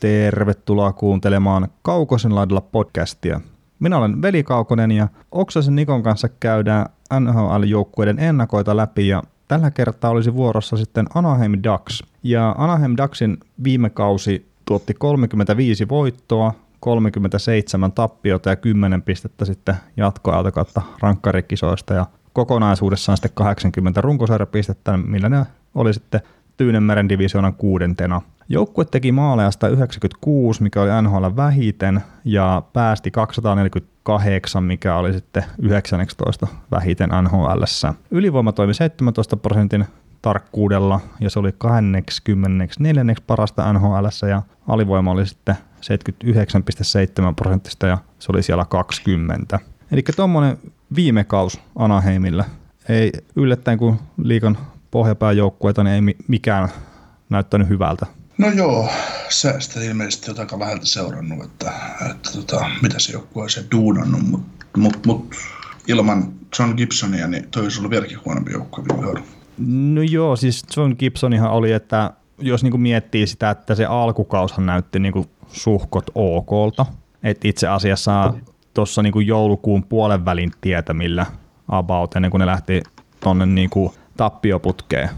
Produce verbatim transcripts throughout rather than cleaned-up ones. Tervetuloa kuuntelemaan Kaukosen laidalla podcastia. Minä olen Veli Kaukonen ja Oksasen Nikon kanssa käydään N H L-joukkueiden ennakoita läpi ja tällä kertaa olisi vuorossa sitten Anaheim Ducks. Ja Anaheim Ducksin viime kausi tuotti kolmekymmentäviisi voittoa, kolmekymmentäseitsemän tappiota ja kymmenen pistettä sitten jatkoajalta kautta rankkarikisoista ja kokonaisuudessaan sitten kahdeksankymmentä runkosarjapistettä, millä ne oli sitten Tyynenmeren divisioonan kuudentena. Joukkue teki maaleja yhdeksänkymmentäkuusi, mikä oli N H L vähiten, ja päästi kaksisataaneljäkymmentäkahdeksan, mikä oli sitten yhdeksäntoista vähiten N H L:ssä. Ylivoima toimi seitsemäntoista prosentin tarkkuudella, ja se oli kaksikymmentäneljä parasta N H L:ssä, ja alivoima oli sitten seitsemänkymmentäyhdeksän pilkku seitsemän prosentista, ja se oli siellä kaksikymmentä. Eli tuommoinen viime kaus Anaheimilla. Ei yllättäen, kun liikan pohjapääjoukkueita, niin ei mikään näyttänyt hyvältä. No joo, sä sitä ilmeisesti olet aika läheltä seurannut, että, että tota, mitä se joku on se duunannut, mutta mut, mut, ilman John Gibsonia niin toi olisi ollut vieläkin huonompi joukkue viime. No joo, siis John Gibsonihan oli, että jos niinku miettii sitä, että se alkukaushan näytti niinku suhkot okolta, että itse asiassa tuossa niinku joulukuun puolen välin tietämillä about, ennen kuin ne lähti tuonne niinku tappioputkeen,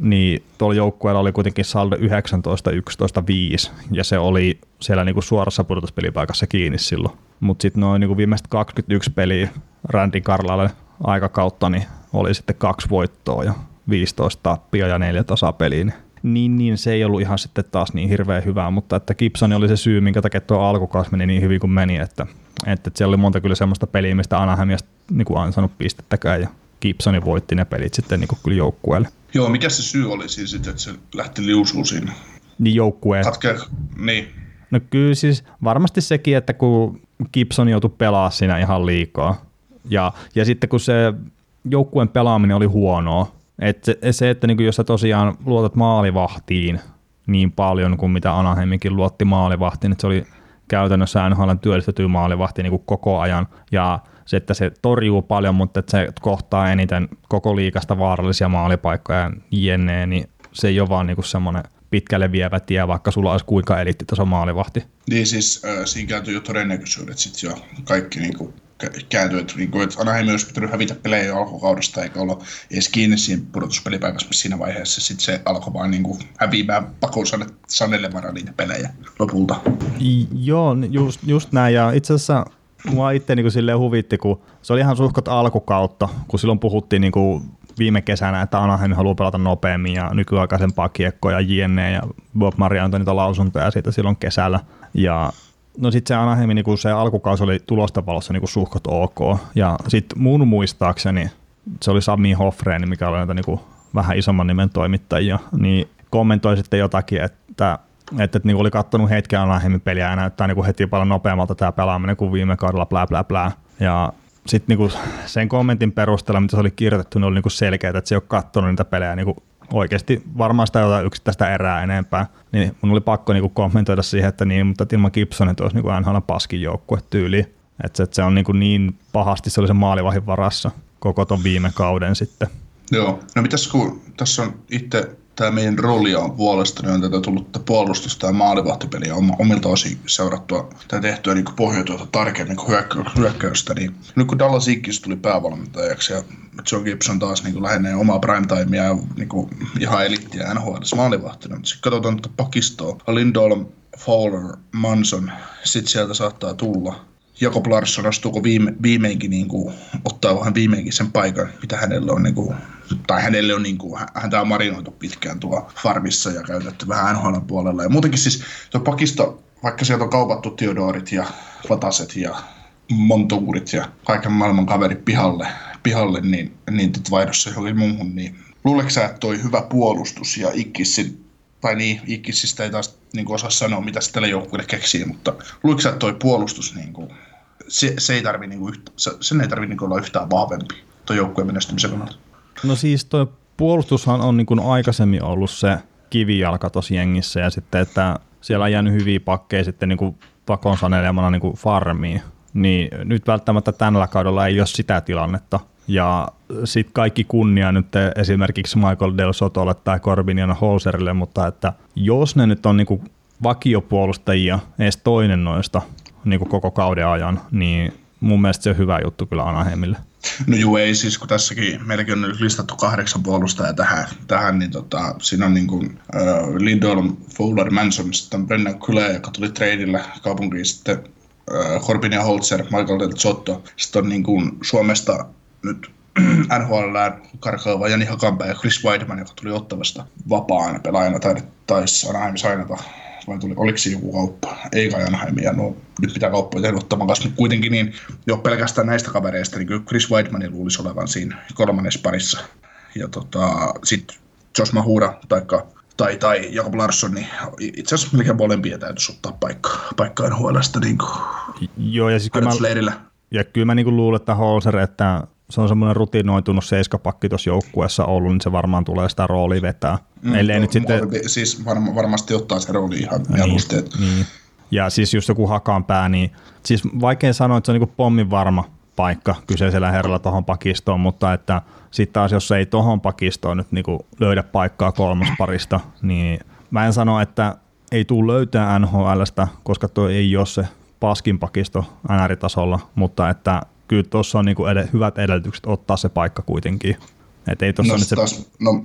niin tuolla joukkueella oli kuitenkin saldo yhdeksäntoista yksitoista viisi, ja se oli siellä niinku suorassa pudotuspelipaikassa kiinni silloin. Mutta sitten noin niinku viimeiset kaksikymmentäyksi peliä Randy Carlyle aikakautta niin oli sitten kaksi voittoa ja viisitoista tappia ja neljä tasapeliä. Niin, niin se ei ollut ihan sitten taas niin hirveän hyvää, mutta että Gibson oli se syy, minkä takia tuo alkukaus meni niin hyvin kuin meni. Että, että siellä oli monta kyllä semmoista peliä, mistä Anaheim niinku ansainnut pistettäkään, ja Gibson voitti ne pelit sitten niinku kyllä joukkueelle. Joo, mikä se syy oli siis, että se lähti liusuun siinä? Niin joukkueen. Katke, niin. No kyllä siis varmasti sekin, että kun Gibson joutui pelaamaan siinä ihan liikaa. Ja, ja sitten kun se joukkueen pelaaminen oli huonoa. Et se, se, että niin jos sä tosiaan luotat maalivahtiin niin paljon kuin mitä Anaheiminkin luotti maalivahtiin, että se oli käytännössä N H L:n työllistetty maalivahti niin kuin koko ajan. Ja se, että se torjuu paljon, mutta että se kohtaa eniten koko liikasta vaarallisia maalipaikkoja ja jne, niin se ei ole vaan niinku semmoinen pitkälle vievä tie, vaikka sulla olisi kuinka eliittitaso maalivahti. Niin siis äh, siinä kääntyi jo todennäköisyydet sitten jo kaikki niinku kääntyi, että niinku, et Anaheim olisi pitänyt hävitä pelejä jo alkukaudesta eikä olla edes kiinni siinä pudotuspelipäivässä, siinä vaiheessa sitten se alkoi vaan niinku häviämään pakoon sanelemana niitä pelejä lopulta. Joo, just, just näin, ja itse asiassa mua itse niin silleen huvitti, kun se oli ihan suhkot alkukautta, kun silloin puhuttiin niin kuin viime kesänä, että Anaheim haluaa pelata nopeammin ja nykyaikaisempaa kiekkoa ja jne. Ja Bob Murray antoi niitä lausuntoja siitä silloin kesällä. Ja no sitten se Anaheim, niin kuin se alkukausi oli tulostapalossa niin kuin suhkot ok. Ja sitten mun muistaakseni se oli Sami Hoffrén, mikä oli näitä niin kuin vähän isomman nimen toimittajia, niin kommentoi sitten jotakin, että Että et, niinku oli kattonut hetken Anaheimin peliä ja näyttää niinku heti paljon nopeammalta tämä pelaaminen kuin viime kaudella plää plää plää. Ja sitten niinku sen kommentin perusteella, mitä se oli kirjoitettu, ne oli niinku selkeää, että se ei ole kattonut niitä pelejä niinku oikeasti varmaan sitä jotain yksittäistä erää enempää. Niin mun oli pakko niinku kommentoida siihen, että niin, mutta ilman Gibsonia olisi niinku N H L paskin joukkue tyyli. Että et se on niinku niin pahasti, se oli sen maalivahin varassa koko ton viime kauden sitten. Joo, no mitäs kun tässä on itse... Tämä meidän roolia on puolesta, niin on tätä tullutta puolustusta ja maalivahtipeliä omilta osin seurattua tai tehtyä niin pohjautua tarkemmin kuin hyökkäystä. Niin. Nyt kun Dallas Eakins tuli päävalmentajaksi ja John Gibson taas niin lähenee omaa primetimea ja niin ihan elittiä N H L:ssä maalivahtina, mutta sitten katsotaan tätä pakistoa. Lindholm, Fowler, Manson, sitten sieltä saattaa tulla. Jacob Larsson astuuko viime, viimeinkin, niin kuin, ottaa vähän viimeinkin sen paikan, mitä hänellä on, niin kuin, tai hänelle on, niin kuin, häntä on marinoitu pitkään tuo farmissa ja käytetty vähän N H L:n puolella. Ja muutenkin siis tuo pakisto, vaikka sieltä on kaupattu Theodorit ja Vataset ja Montourit ja kaiken maailman kaverit pihalle, pihalle niin, niin vaihdossa johonkin muuhun, niin luuleeko sä, että toi hyvä puolustus ja Ikisin, tai niin, Ikisistä ei taas niin osaa sanoa, mitä se tälle joukkueelle keksii, mutta luuleeko sä, että toi puolustus niin kuin, Se, se ei tarvi niinku yhtä, sen ei tarvitse niinku olla yhtään vahvempi tuon joukkueen menestymisen kannalta. No siis tuo puolustushan on niinku aikaisemmin ollut se kivijalka tuossa jengissä ja sitten, että siellä on jäänyt hyviä pakkeja sitten niinku pakon sanelemana niinku farmiin. Niin nyt välttämättä tällä kaudella ei ole sitä tilannetta. Ja sitten kaikki kunnia nyt esimerkiksi Michael Del Zotolle tai Korbinian Holzerille, mutta että jos ne nyt on niinku vakiopuolustajia, edes toinen noista niin kuin koko kauden ajan, niin mun mielestä se on hyvä juttu kyllä Anaheimille. No juu, ei siis, kun tässäkin meilläkin on listattu kahdeksan puolustajaa tähän, tähän niin tota, siinä on niin kuin, äh, Lindholm, Fowler, Manson, sitten Brennan Kylä, joka tuli treidillä kaupunkiin, sitten äh, Korbinian Holzer, Michael Del Zotto, sitten on niin kuin Suomesta nyt N H L:ään karkaava Jani Hakanpää ja Chris Wideman, joka tuli Ottavasta vapaana pelaajana tai taisi Anaheim sainata. Vai tuli, oliko siinä joku kauppa? Ei kai Anaheimia, no nyt pitää kauppoja tehdä Ottavan kanssa, mutta kuitenkin niin, jo pelkästään näistä kavereista, niin Chris Widemanin luulisi olevan siinä kolmannes parissa. Ja tota, sitten Josh Mahura taikka, tai, tai Jacob Larsson, niin itse asiassa melkein molempia täytyisi ottaa paikkaa, paikkaan N H L:stä niin harjoitusleirillä. Ja kyllä mä niin luulen, että Holzer, että se on semmoinen rutinoitunut seiskapakki tuossa joukkueessa ollut, niin se varmaan tulee sitä roolia vetää. Mm, no, nyt sitten... Siis varma, varmasti ottaa se rooli ihan niin, mieluusti. Että... Niin. Ja siis just joku Hakanpää, niin siis vaikea sanoa, että se on niin pommin varma paikka kyseisellä herralla tuohon pakistoon, mutta että sitten taas jos ei tuohon pakistoon nyt niin löydä paikkaa kolmosparista, niin mä en sano, että ei tule löytää N H L:stä, koska tuo ei ole se paskin pakisto N R-tasolla, mutta että kyllä tuossa on niinku ed- hyvät edellytykset ottaa se paikka kuitenkin. Et ei tossa no, nyt se... taas, no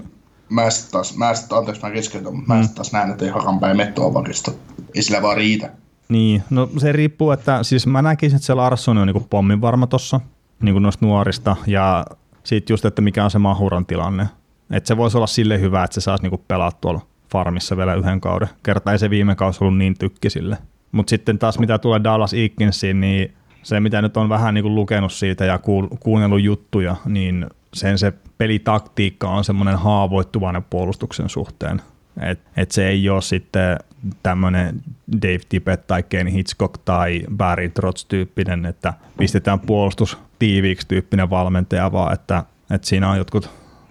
mä sitten taas, mä sit, anteeksi mä keskeytän, mutta mm. mä sitten taas näen, että ei Hakanpäin mettoa vakista. Ei sillä vaan riitä. Niin, no se riippuu, että siis mä näkisin, että se Larsson on niinku pommin varma tossa, niinku noista nuorista, ja sitten just, että mikä on se Mahuran tilanne. Että se voisi olla sille hyvä, että se saisi niinku pelaa tuolla farmissa vielä yhden kauden. Kerta ei se viime kausi ollut niin tykki sille. Mutta sitten taas mitä tulee Dallas Eakinsiin, niin se, mitä nyt on vähän niin kuin lukenut siitä ja kuunnellut juttuja, niin sen se pelitaktiikka on semmoinen haavoittuvainen puolustuksen suhteen. Et, et se ei ole sitten tämmöinen Dave Tippett tai Ken Hitchcock tai Barry Trotz -tyyppinen, että pistetään puolustus tiiviiksi -tyyppinen valmentaja, vaan että, että siinä on jotkut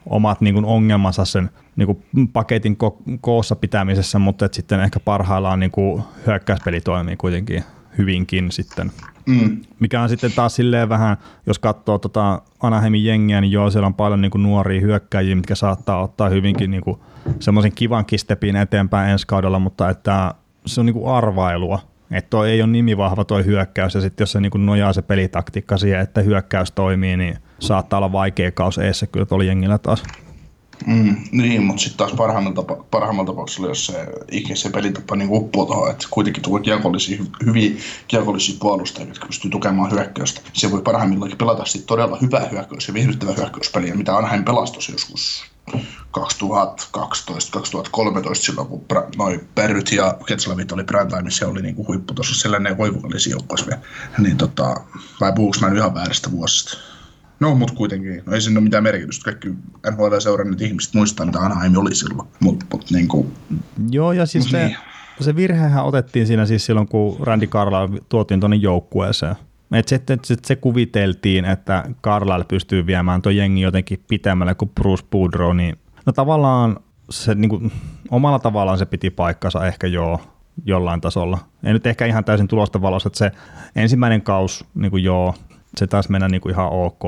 omat niin kuin ongelmansa sen niin kuin paketin ko- koossa pitämisessä, mutta et sitten ehkä parhaillaan niin kuin hyökkäyspeli toimii kuitenkin hyvinkin sitten. Mm. Mikä on sitten taas silleen vähän, jos katsoo tota Anaheimin jengiä, niin joo, siellä on paljon niinku nuoria hyökkäjiä, mitkä saattaa ottaa hyvinkin niinku semmoisen kivankin stepin eteenpäin ensi kaudella, mutta että se on niinku arvailua, että toi ei ole nimivahva toi hyökkäys, ja sitten jos se niinku nojaa se pelitaktiikka siihen, että hyökkäys toimii, niin saattaa olla vaikea kaus eessä kyllä tuolla jengillä taas. Mm, niin, mutta sitten taas parhaimmalla tapauksella, jos se ikinä se pelitapa niin uppoo tuohon, että kuitenkin tulee kiekollisia, hyviä kiekollisia puolustajia, jotka pystyy tukemaan hyökkäystä. Se voi parhaimmillakin pelata sitten todella hyvää hyökkäys ja viihdyttävä hyökkäyspeliä, mitä Anaheim pelastasi joskus kaksituhattakaksitoista kaksituhattakolmetoista silloin, kun noi Perryt ja Getzlafit oli Brandheimissa, oli niinku huipputasossa, sellainen oivukallisia joukkoissa vielä. Niin tota, vai puhuks mä ihan vääristä vuosista? No, mutta kuitenkin. No, ei siinä ole mitään merkitystä. Kaikki N H L-seuranneet ihmiset muistaa, mitä Anaheim oli silloin. Mut, mut, niin kuin. Joo, ja siis se, niin. se virhehän otettiin siinä siis silloin, kun Randy Carlyle tuotiin tuonne joukkueeseen. Et se, et se, se kuviteltiin, että Carlyle pystyy viemään tuo jengi jotenkin pitämällä kuin Bruce Boudreau. Niin, no tavallaan se niin kuin, omalla tavallaan se piti paikkansa ehkä joo. Jollain tasolla. Ei nyt ehkä ihan täysin tulosta valossa, että se ensimmäinen kaus niin kuin joo, se taisi mennä niin kuin ihan ok.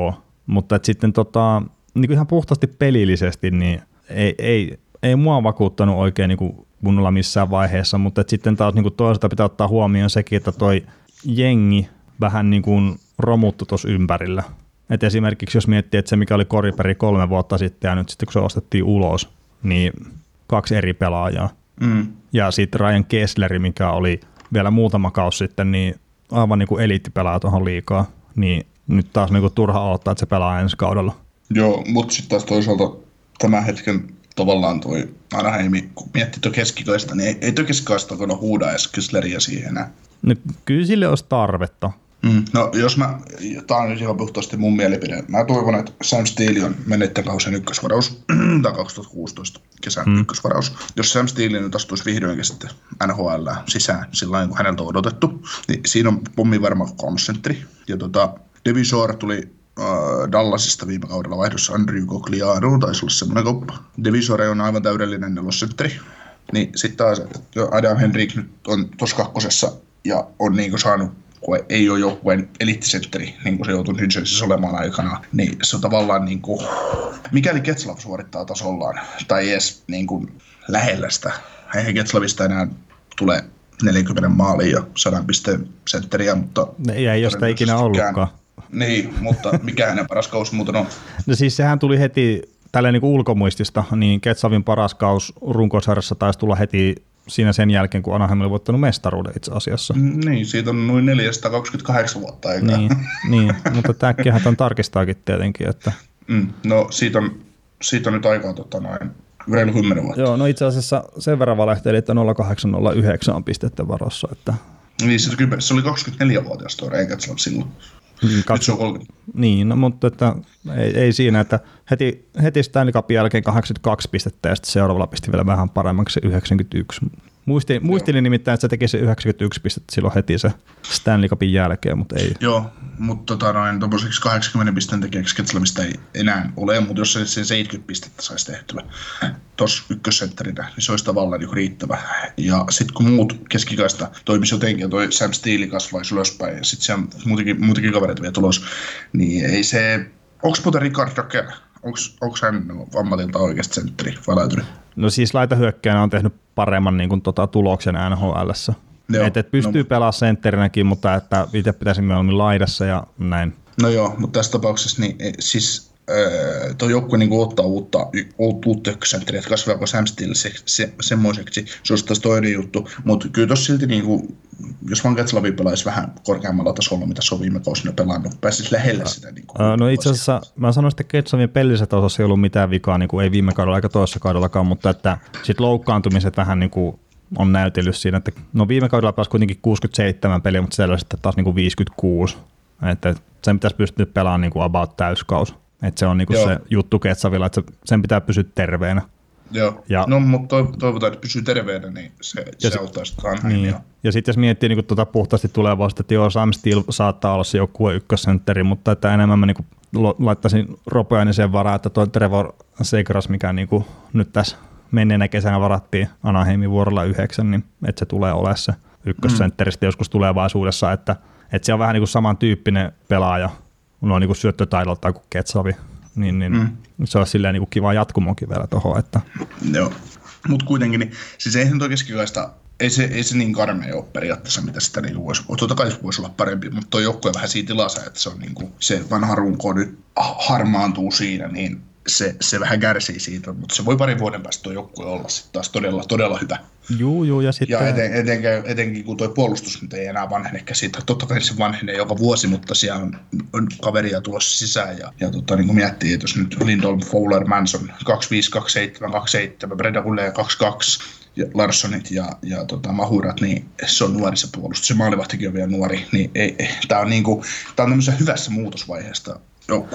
Mutta et sitten tota, niin kuin ihan puhtaasti pelillisesti, niin ei, ei, ei mua vakuuttanut oikein niin kuin kunnolla missään vaiheessa, mutta et sitten taas niin kuin toisaalta pitää ottaa huomioon sekin, että toi jengi vähän niin kuin romuttu tuossa ympärillä. Et esimerkiksi jos miettii, että se mikä oli Corey Perry kolme vuotta sitten ja nyt sitten kun se ostettiin ulos, niin kaksi eri pelaajaa. Mm. Ja sitten Ryan Getzlaf, mikä oli vielä muutama kausi sitten, niin aivan niin kuin eliittipelaaja tuohon liikaa, niin nyt taas niinku turha odottaa, että se pelaa ensi kaudella. Joo, mutta sitten taas toisaalta tämän hetken tavallaan toi Anaheimi, kun miettii tuo keskikaista, niin ei, ei tuo keskikaista kohdalla huuda edes Getzlafia siihen enää. No kyllä sille olisi tarvetta. Mm, no jos mä, tää on nyt ihan puhtaasti mun mielipide, mä toivon, että Sam Steel on menneiden kausien ykkösvaraus, tai kaksituhattakuusitoista kesän mm. ykkösvaraus. Jos Sam Steel nyt astuisi vihdoinkin sitten N H L sisään, sillä lailla kun häneltä on odotettu, niin siinä on pommin varma kolmosentteri, ja tota... Devisor tuli äh, Dallasista viime kaudella vaihdossa Andrew Cogliano, taisi olla semmoinen koppa. Devisor on aivan täydellinen nelosentteri. Niin sitten taas Adam Henrique nyt on tuossa kakkosessa ja on niinku saanut, kun ei ole joukkueen eliittisentteri, niin kuin se joutui Hitchensissä olemaan aikana, niin se on tavallaan niinku, mikäli Getzlaf suorittaa tasollaan, tai edes niinku lähellä sitä, eihän Getzlafista enää tule neljäkymmentä maalin ja sata pisteen sentteriä, mutta... Ne ei jostain ikinä ollutkaan. Niin, mutta mikä hänen paras kausi muuten on? No siis sehän tuli heti, tälleen niin kuin ulkomuistista, niin Getzlafin paras kaus runkosarjassa taisi tulla heti siinä sen jälkeen, kun Anaheim oli voittanut mestaruuden itse asiassa. Niin, siitä on noin neljäsataakaksikymmentäkahdeksan vuotta, eikä? Niin, niin mutta tämäkinhän tämän tarkistaakin tietenkin. Että... Mm, no siitä on, siitä on nyt aikaa tota noin. Reilu kymmenen vuotta. Joo, no itse asiassa sen verran valehteli, että nolla kahdeksan nolla yhdeksän on pistettä varossa. Että... Niin, se oli kaksikymmentäneljävuotias tuo Getzlaf silloin. Niin, kaksi... Nyt se on kolmekymmentä. Niin, no, mutta että ei, ei siinä, että heti, heti Stanley Cupin jälkeen kahdeksankymmentäkaksi pistettä ja sitten seuraavalla pisti vielä vähän paremmaksi yhdeksänkymmentäyksi. Muistin, muistin nimittäin, että se teki se yhdeksänkymmentäyksi pistettä silloin heti se Stanley Cupin jälkeen, mutta ei. Joo, mutta tota noin tommoiseksi kahdeksankymmentä pisteen tekijäksi Getzlafista ei enää ole, mutta jos se seitsemänkymmentä pistettä saisi tehtyä tuossa ykkössentterinä, niin se olisi tavallaan niin riittävä. Ja sitten kun muut keskikaista toimisi jotenkin, toi Sam Steel kasvaisi ylöspäin ja sitten siellä muutenkin, muutenkin kavereita vielä tulos, niin ei se... Onko puhuta Ricardo Kera? Onko hän ammatilta oikeasti sentteri vai laituri? No siis laitahyökkäjänä on tehnyt paremman niin kuin, tota, tuloksen N H L:ssä. Että et pystyy no, pelaamaan sentterinäkin, mutta että itse pitäisi mieluummin laidassa ja näin. No joo, mutta tässä tapauksessa niin, siis, äh, tuo joukkue niin ottaa uutta, uutta ykkösentteriä, että kasvaako Sam Steele se, se, semmoiseksi. Se olisi taas toinen juttu, mutta kyllä tuossa silti, niin kuin, jos vaan Getzlafi pelaisi vähän korkeammalla tasolla, mitä se on viime kausina pelannut, pääsisi lähelle sitä. Niin kuin, äh, no itse asiassa mä sanoin, että Getzlafin pelliset osassa ei ollut mitään vikaa, niin kuin ei viime kaudella eikä toisessa kaudellakaan, mutta että sitten loukkaantumiset vähän niin kuin on näytellyt siinä, että no viime kaudella pääsi kuitenkin kuusikymmentäseitsemän peliä, mutta siellä sitten taas niin kuin viisikymmentäkuusi, että sen pitäisi pystyä pelaamaan niin kuin about täyskaus, että se on niin kuin se juttu Getzlafilla, että sen pitää pysyä terveenä. Joo, ja, no mutta toivotaan, että pysyy terveenä, niin se, se, se auttaa sitä Anaheimia. Niin. Ja sitten jos miettii niin tuota puhtaasti tulevaa, että joo, Sam Steel saattaa olla se joku ykkössentteri, mutta että enemmän mä niin laittaisin Ropojainiseen sen varaan, että tuo Trevor Zegras, mikä niin kuin nyt tässä menneenä kesänä varattiin Anaheimin vuorolla yhdeksän, niin että se tulee olemaan se ykkössentteristä mm. joskus tulevaisuudessa, että, että se on vähän niin kuin samantyyppinen pelaaja, no niin kuin syöttötaidolta kuin Getzlafi. Niin, niin mm. se on silleen niin kiva jatkumonkin vielä tuohon. Että... Joo, mutta kuitenkin, niin, siis eihän tuo keskikaista, ei se, ei se niin karmea ole periaatteessa, mitä sitä niin voisi, totta kai voisi olla parempi, mutta tuo joukko on vähän siinä tilassa, että se, on niin kuin, se vanha runko nyt harmaantuu siinä, niin se, se vähän kärsii siitä, mutta se voi parin vuoden päästä tuo joukkue olla sitten taas todella, todella hyvä. Juu, juu, ja sitten... Ja eten, etenkin, etenkin kun tuo puolustus nyt ei enää vanhene käsitä. Totta kai se vanhenee joka vuosi, mutta siellä on, on kaveria tulossa sisään. Ja, ja tota, niin kuin miettii, että jos nyt Lindholm, Fowler, Manson, kaksikymmentäviisi, kaksikymmentäseitsemän, kaksikymmentäseitsemän, Breda Hulle, kaksikymmentäkaksi, ja Larssonit ja, ja tota, Mahurat, niin se on nuorissa puolustus. Se maalivahtikin on vielä nuori, niin ei, ei. Tämä on, niin kuin, tämä on tämmöisessä hyvässä muutosvaiheesta. Joo.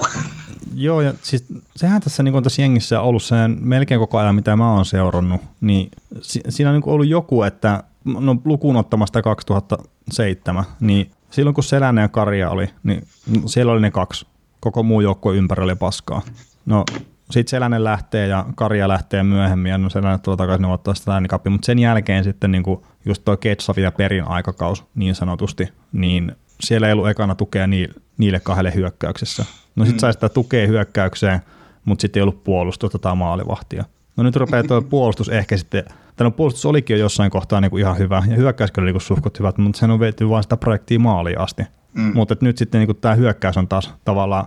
Joo, ja siis sehän tässä, niin kuin tässä jengissä on ollut sen melkein koko ajan, mitä mä oon seurannut, niin si- siinä on niin kuin ollut joku, että no lukuun ottamasta kaksituhattaseitsemän, niin silloin kun Selänne ja Karja oli, niin siellä oli ne kaksi, koko muu joukkue ympärillä oli paskaa. No sit Selänne lähtee ja Karja lähtee myöhemmin, ja no Selänne tulee takaisin, ne ottaa sitä äänikappi, mutta sen jälkeen sitten niin kuin just toi Getzlafin ja Perin aikakaus niin sanotusti, niin siellä ei ollut ekana tukea niille kahdelle hyökkäyksessä. No sit mm. sai sitä tukea hyökkäykseen, mutta sitten ei ollut puolustusta tai maalivahtia. No nyt rupeaa tuo puolustus ehkä sitten, tai no puolustus olikin jo jossain kohtaa niinku ihan hyvä, ja hyökkäyskin oli niinku suhkot hyvät, mutta sehän on veitty vain sitä projektia maaliin asti. Mm. Mutta nyt sitten niinku tämä hyökkäys on taas tavallaan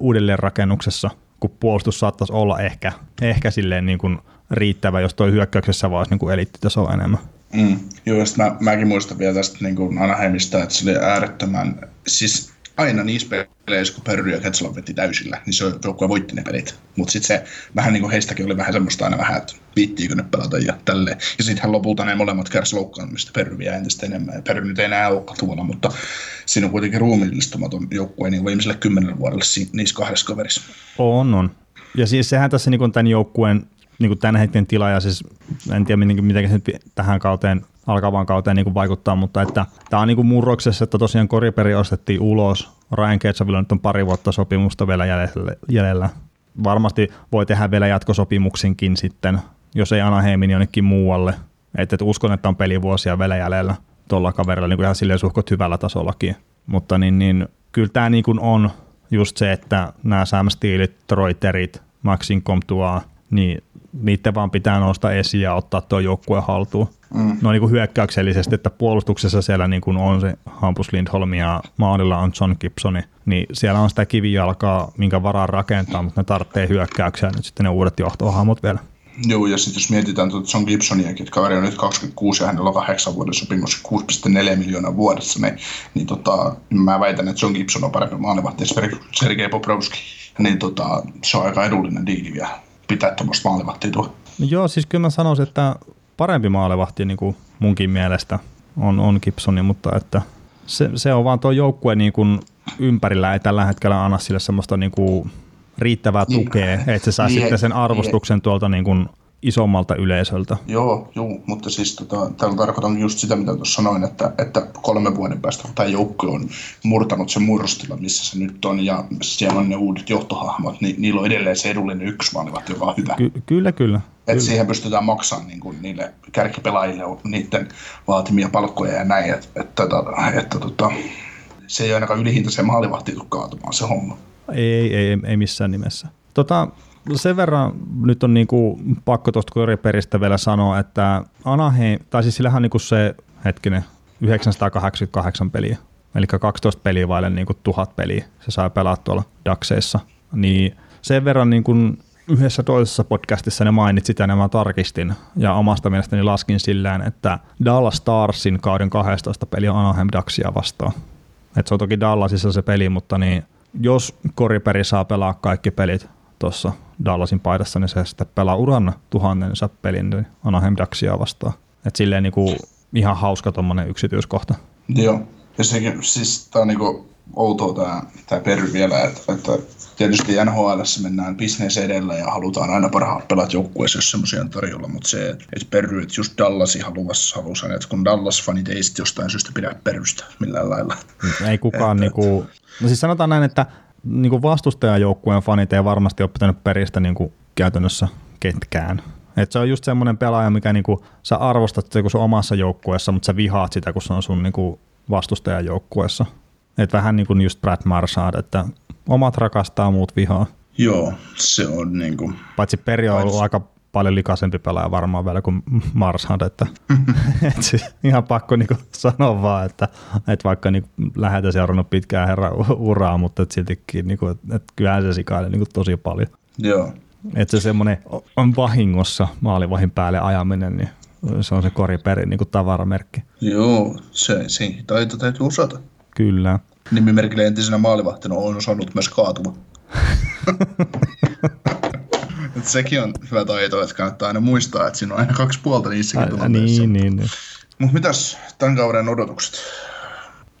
uudelleenrakennuksessa, kun puolustus saattaisi olla ehkä, ehkä silleen niinku riittävä, jos tuo hyökkäyksessä vaan olisi niinku eliittitaso enemmän. Mm. Joo, ja mä, mäkin muistan vielä tästä niin Anaheimista, että se oli äärettömän, siis aina niissä peleissä, kun Perry ja Getzlaf veti täysillä, niin se joku voitti ne pelit. Mutta sitten se, vähän niin kuin heistäkin oli vähän semmoista aina vähän, että viittiinkö ne pelata ja tälleen. Ja sittenhän lopulta ne molemmat kärsi loukkaantumista, Perry vielä entistä enemmän. Perry nyt ei enää olekaan tuolla, mutta siinä on kuitenkin ruumiillistamaton joukkue niin viimeiselle kymmenelle vuodelle niissä kahdessa kaverissa. On, on. Ja siis sehän tässä niin kuin tämän joukkueen, niin tämän hetken tila, ja siis en tiedä miten se nyt tähän kauteen, alkavaan kauteen niin vaikuttaa, mutta että tämä on niin murroksessa, että tosiaan Corey Perry ostettiin ulos, Ryan Getzlafilla nyt on pari vuotta sopimusta vielä jäljellä. Varmasti voi tehdä vielä jatkosopimuksenkin sitten, jos ei Anaheimin jonnekin muualle. Et, et uskon, että on pelivuosia vielä jäljellä tuolla kaverilla, niin ihan silleen suhkot hyvällä tasollakin. Mutta niin, niin, kyllä tämä niin on just se, että nämä Sam Steelit, Reuterit, Maxime Comtois, niin niitä vaan pitää nousta esiin ja ottaa tuo joukkueen haltuun. Mm. No niin kuin hyökkäyksellisesti, että puolustuksessa siellä niin kuin on se Hampus Lindholm ja maalilla on John Gibson, niin siellä on sitä kivijalkaa, minkä varaan rakentaa, mutta ne tarvitsee hyökkäyksiä nyt sitten ne uudet johtohahmot vielä. Joo, ja sitten jos mietitään tuota John Gibsoniakin, että kaveri on nyt kaksikymmentäkuusi ja hänellä on kahdeksan vuoden sopimus kuusi pilkku neljä miljoonaa vuodessa, niin, niin tota, mä väitän, että John Gibson on parempi maalivahti Sergei Bobrovsky, niin tota, se on aika edullinen diili vielä pitää tuommoista maalivahtia tuo. No joo, siis kyllä mä sanoisin, että parempi maalivahti niin kuin munkin mielestä on, on Gibsoni, mutta että se, se on vaan tuo joukkue niin kuin ympärillä ei tällä hetkellä anna sille semmoista niin kuin riittävää tukea, niin, että se saa niin, sitten sen arvostuksen niin, tuolta niin kuin isommalta yleisöltä. Joo, joo, mutta siis tota, täällä tarkoitan just sitä, mitä tuossa sanoin, että, että kolme vuoden päästä tämä joukko on murtanut sen murrostila, missä se nyt on, ja siellä on ne uudet johtohahmot, niin niillä on edelleen se edullinen yksi maalivahti, joka on hyvä. Ky- kyllä, kyllä. Että siihen pystytään maksamaan niin kuin niille kärkipelaajille niiden vaatimia palkkoja ja näin, että, että, että tota, se ei ainakaan ylihintaiseen maalivahtiin tule kaatumaan se homma. Ei, ei, ei missään nimessä. Tota, sen verran nyt on niinku pakko tuosta Corey Perrystä vielä sanoa, että Anaheim, tai siis sillähän on niinku se hetkinen yhdeksänsataakahdeksankymmentäkahdeksan peliä, eli kaksitoista peliä vaille niinku tuhat peliä se sai pelaa tuolla Duckseissa. Niin sen verran niinku yhdessä toisessa podcastissa ne mainitsit ja nämä tarkistin, ja omasta mielestäni laskin sillään, että Dallas Starsin kauden kaksitoista peliä Anaheim Ducksia vastaan. Et se on toki Dallasissa se peli, mutta niin jos Corey Perry saa pelaa kaikki pelit tuossa Dallasin paidassa, niin se sitten pelaa uran tuhannensa pelin niin Anaheim Ducksia vastaan. Että silleen niinku ihan hauska tuommoinen yksityiskohta. Joo, ja sekin, siis tää on niinku outoa tää, tää Perry vielä, että, että tietysti N H L:ssä mennään business edellä ja halutaan aina parhaat pelat joukkueessa, jos semmoisia on tarjolla, mutta se, että Perry, että just Dallasi haluas, halusi että kun Dallas-fanit ei sitten jostain syystä pidä Perrystä millään lailla. Ei kukaan niinku... No siis sanotaan näin, että niinku vastustajajoukkueen fanit ei varmasti ole pitänyt Perrystä niinku käytännössä ketkään. Et se on just semmoinen pelaaja, mikä niinku, sä arvostat se, kun se on omassa joukkueessa, mutta sä vihaat sitä, kun se on sun niinku vastustajajoukkueessa. Et vähän niin kuin just Brad Marchand, että omat rakastaa, muut vihaa. Joo, se on niin kuin... Paitsi Perry on ollut aika paljon likaisempi pelaaja varmaan vielä kuin Marchand, että et siis ihan pakko niin kuin sanoa vaan, että et vaikka niin lähetä seurannut pitkään herran uraa, mutta et siltikin niin kuin, et kyllähän se sikaili niin kuin tosi paljon. Joo. Et se semmoinen on vahingossa maalivahin päälle ajaminen, niin se on se Corey Perryn niin kuin tavaramerkki. Joo, se, se taito täytyy osata. Kyllä. Nimimerkillä entisenä maalivahtina on osannut myös kaatua. Sekin on hyvä taito, että kannattaa aina muistaa, että siinä on aina kaksi puolta niissäkin tilanteissa. Niin, niin, niin. Mutta mitäs tämän kauden odotukset?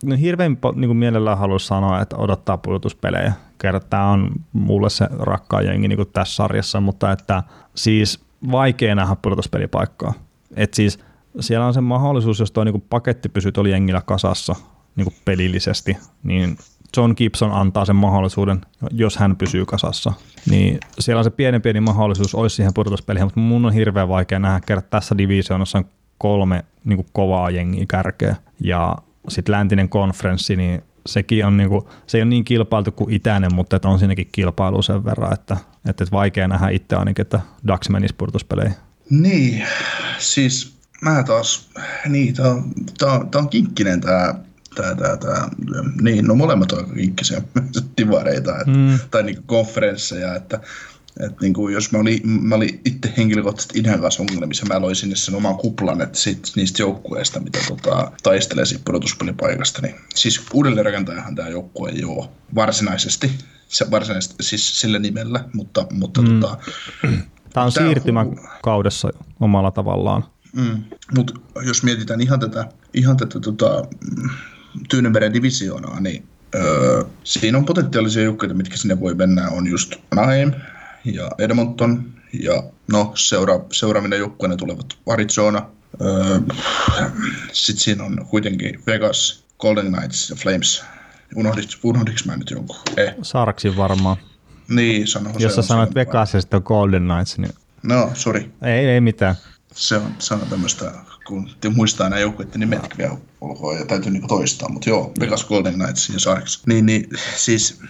No hirveän niin mielellään haluaisin sanoa, että odottaa pudotuspelejä. Kertaa tämä on mulle se rakkaan jengi niin tässä sarjassa, mutta että siis vaikea nähdä pudotuspelipaikkaa. Et siis siellä on se mahdollisuus, jos tuo niin paketti pysyy tuolla jengillä kasassa, niin kuin pelillisesti, niin John Gibson antaa sen mahdollisuuden, jos hän pysyy kasassa. Niin siellä on se pienen pieni mahdollisuus, olisi siihen pudotuspeliin, mutta mun on hirveän vaikea nähdä, kerran tässä divisioonassa on kolme niin kuin kovaa jengiä kärkeä. Ja sitten läntinen konferenssi, niin sekin on, niin kuin, se ei ole niin kilpailtu kuin itäinen, mutta on siinäkin kilpailu sen verran, että, että vaikea nähdä itse ainakin, että Ducks menisi pudotuspeleihin. Niin, siis mä taas, niin, tää on, tää on, tää on kinkkinen tää Tää, tää, tää. Niin, no molemmat on aika kinkkisiä divareita että, mm. tai niinku konferensseja, että, että niinku, jos mä olin, mä olin itse henkilökohtaisesti idän kanssa ongelmissa, mä loin sinne sen oman kuplan, että sit, niistä joukkueista, mitä tota, taistelee siitä pudotuspelipaikasta, niin siis uudelleenrakentajahan tämä joukkue ei ole varsinaisesti, se varsinaisesti siis sillä nimellä, mutta... mutta mm. tota, tämä on siirtymäkaudessa omalla tavallaan. Mm. Mutta jos mietitään ihan tätä, ihan tätä tota, Tyynemeren divisioonaa, niin öö, siinä on potentiaalisia joukkoja, mitkä sinne voi mennä, on just Anaheim ja Edmonton, ja no seura, seuraavina joukkoina tulevat Arizona, öö, sitten siinä on kuitenkin Vegas, Golden Knights ja Flames. Unohdinko mä nyt jonkun? Eh. Sarksin varmaan. Niin, sanon. Jos sä sanoit Vegas ja sitten on Golden Knights, niin... No, sori. Ei, ei mitään. Se on, se on tämmöistä, kun te muistaa nämä joukkueiden nimet vielä olkoon ja täytyy niinku toistaa, mutta joo, Vegas Golden Knights ja Sharks. Niin, niin siis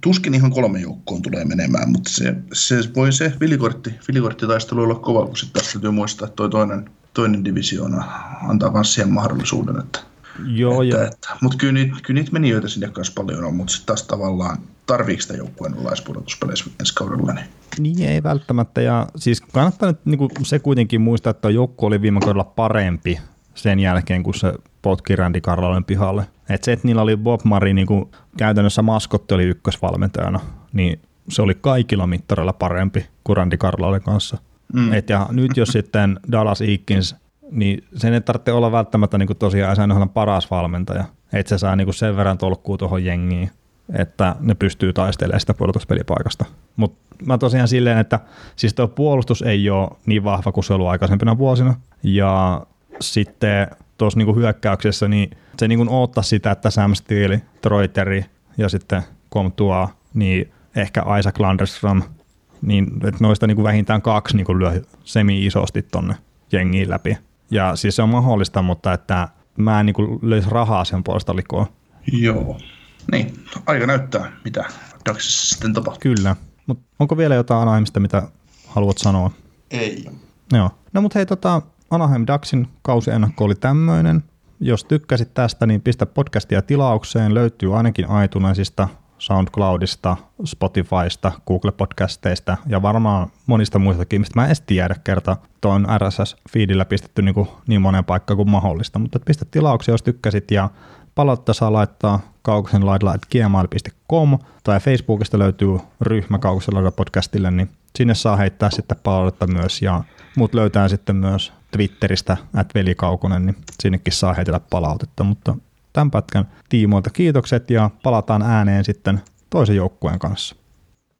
tuskin ihan kolme joukkoon tulee menemään, mutta se, se voi se vilikortti, vilikorttitaistelu olla kova, kun sitten taas täytyy muistaa, että toi toinen, toinen divisioona antaa myös siihen mahdollisuuden. Että, joo, että, että, mutta kyllä niitä, kyllä niitä menijöitä sinne kanssa paljon on, mutta sitten taas tavallaan tarviiko sitä joukkueen olaispudotuspeleissä ensi kaudella? Niin, niin ei välttämättä. Ja siis kannattaa nyt niin kuin se kuitenkin muistaa, että joukko oli viime kaudella parempi sen jälkeen, kun se potki Randy Carlylen pihalle. Et se, että niillä oli Bob Murray niin kuin käytännössä maskotti oli ykkösvalmentajana, niin se oli kaikilla mittareilla parempi kuin Randy Carlylen kanssa. Mm. Et ja nyt jos sitten Dallas Eakins, niin sen ei tarvitse olla välttämättä niin kuin tosiaan N H L:n paras valmentaja. Että se saa niin kuin sen verran tolkkuu tuohon jengiin, että ne pystyy taistelemaan sitä puolustuspelipaikasta. Mutta mä tosiaan silleen, että siis tuo puolustus ei ole niin vahva kuin se ollut aikaisempina vuosina. Ja sitten tuossa niinku hyökkäyksessä niin se niinku odottaisi sitä, että Sam Steel, Troiteri ja sitten Comtois, niin ehkä Isaac Landström, niin että noista niinku vähintään kaksi niinku lyö semi-isosti tonne jengiin läpi. Ja siis se on mahdollista, mutta että mä en niinku löisi rahaa sen puolesta likoon. Joo. Niin, aika näyttää, mitä Ducksissa sitten tapahtuu. Kyllä, mutta onko vielä jotain Anaheimista, mitä haluat sanoa? Ei. Joo. No mutta hei, tota, Anaheim Ducksin kausiennakko oli tämmöinen. Jos tykkäsit tästä, niin pistä podcastia tilaukseen. Löytyy ainakin iTunesista, SoundCloudista, Spotifysta, Google Podcasteista ja varmaan monista muistakin, mistä mä en edes tiedä kerta. Tuo on R S S-feedillä pistetty niin, kuin niin monen paikkaan kuin mahdollista, mutta pistä tilauksia, jos tykkäsit ja palautta saa laittaa kaukosenlaidalla at gmail piste com tai Facebookista löytyy ryhmä Kaukosenlaidalla podcastille, niin sinne saa heittää sitten palautetta myös ja mut löytää sitten myös Twitteristä at Veli Kaukonen, niin sinnekin saa heitellä palautetta, mutta tämän pätkän tiimoilta kiitokset ja palataan ääneen sitten toisen joukkueen kanssa.